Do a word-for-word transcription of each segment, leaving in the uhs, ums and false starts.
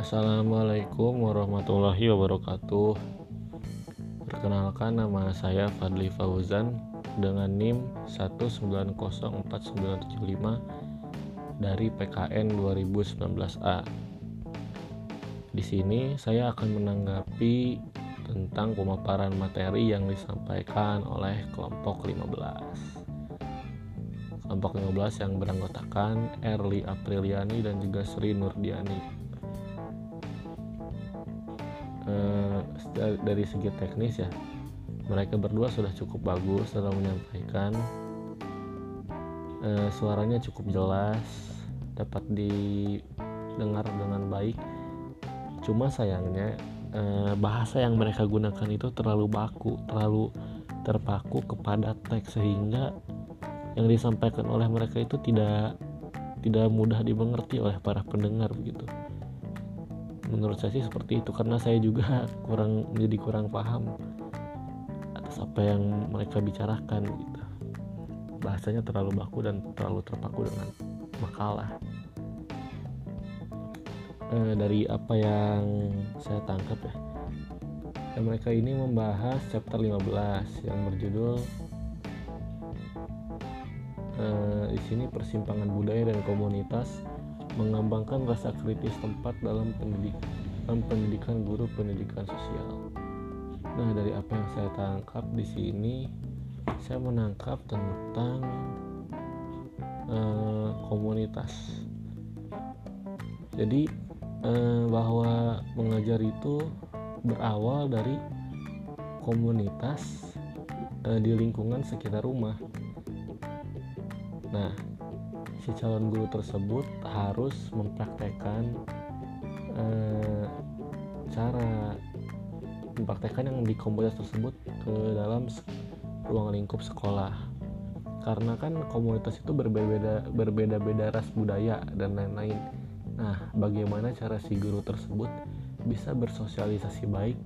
Assalamualaikum warahmatullahi wabarakatuh. Perkenalkan, nama saya Fadli Fauzan dengan N I M satu sembilan nol empat sembilan tujuh lima dari P K N dua ribu sembilan belas A. Di sini saya akan menanggapi tentang pemaparan materi yang disampaikan oleh kelompok lima belas. Kelompok lima belas yang beranggotakan Erli Apriliani dan juga Sri Nurdiani. Dari segi teknis ya, mereka berdua sudah cukup bagus dalam menyampaikan, e, suaranya cukup jelas, dapat didengar dengan baik. Cuma sayangnya e, bahasa yang mereka gunakan itu terlalu baku, terlalu terpaku kepada teks, sehingga yang disampaikan oleh mereka itu tidak tidak mudah dimengerti oleh para pendengar begitu. Menurut saya sih seperti itu, karena saya juga kurang menjadi kurang paham atas apa yang mereka bicarakan gitu. Bahasanya terlalu baku dan terlalu terpaku dengan makalah. E, dari apa yang saya tangkap ya, ya, mereka ini membahas chapter lima belas yang berjudul e, di sini persimpangan budaya dan komunitas, mengembangkan rasa kritis tempat dalam pendidikan, dalam pendidikan guru pendidikan sosial. Nah, dari apa yang saya tangkap di sini, saya menangkap tentang eh, komunitas. Jadi eh, bahwa mengajar itu berawal dari komunitas eh, di lingkungan sekitar rumah. Nah, si calon guru tersebut harus mempraktekkan e, cara mempraktekkan yang di komunitas tersebut ke dalam ruang lingkup sekolah, karena kan komunitas itu berbeda berbeda-beda ras, budaya, dan lain-lain. Nah, bagaimana cara si guru tersebut bisa bersosialisasi baik,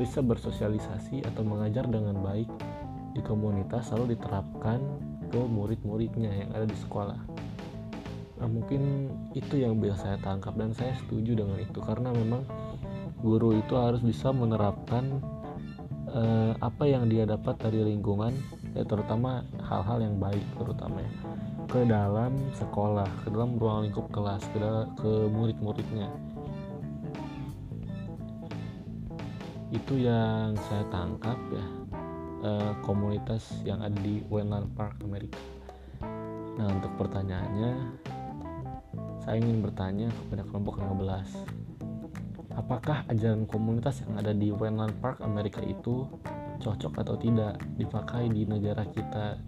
bisa bersosialisasi atau mengajar dengan baik di komunitas, lalu diterapkan ke murid-muridnya yang ada di sekolah. Nah, mungkin itu yang bisa saya tangkap, dan saya setuju dengan itu, karena memang guru itu harus bisa menerapkan eh, apa yang dia dapat dari lingkungan, ya, terutama hal-hal yang baik, terutama ya, ke dalam sekolah, ke dalam ruang lingkup kelas, ke, dalam, ke murid-muridnya. Itu yang saya tangkap ya, eh, komunitas yang ada di Wonderland Park Amerika. Nah, untuk pertanyaannya, saya ingin bertanya kepada kelompok lima belas, apakah ajaran komunitas yang ada di Wonderland Park Amerika itu cocok atau tidak dipakai di negara kita,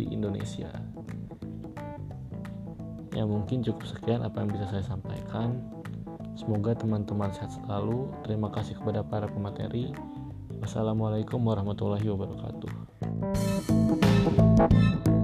di Indonesia? Ya, mungkin cukup sekian apa yang bisa saya sampaikan. Semoga teman-teman sehat selalu. Terima kasih kepada para pemateri. Wassalamualaikum warahmatullahi wabarakatuh.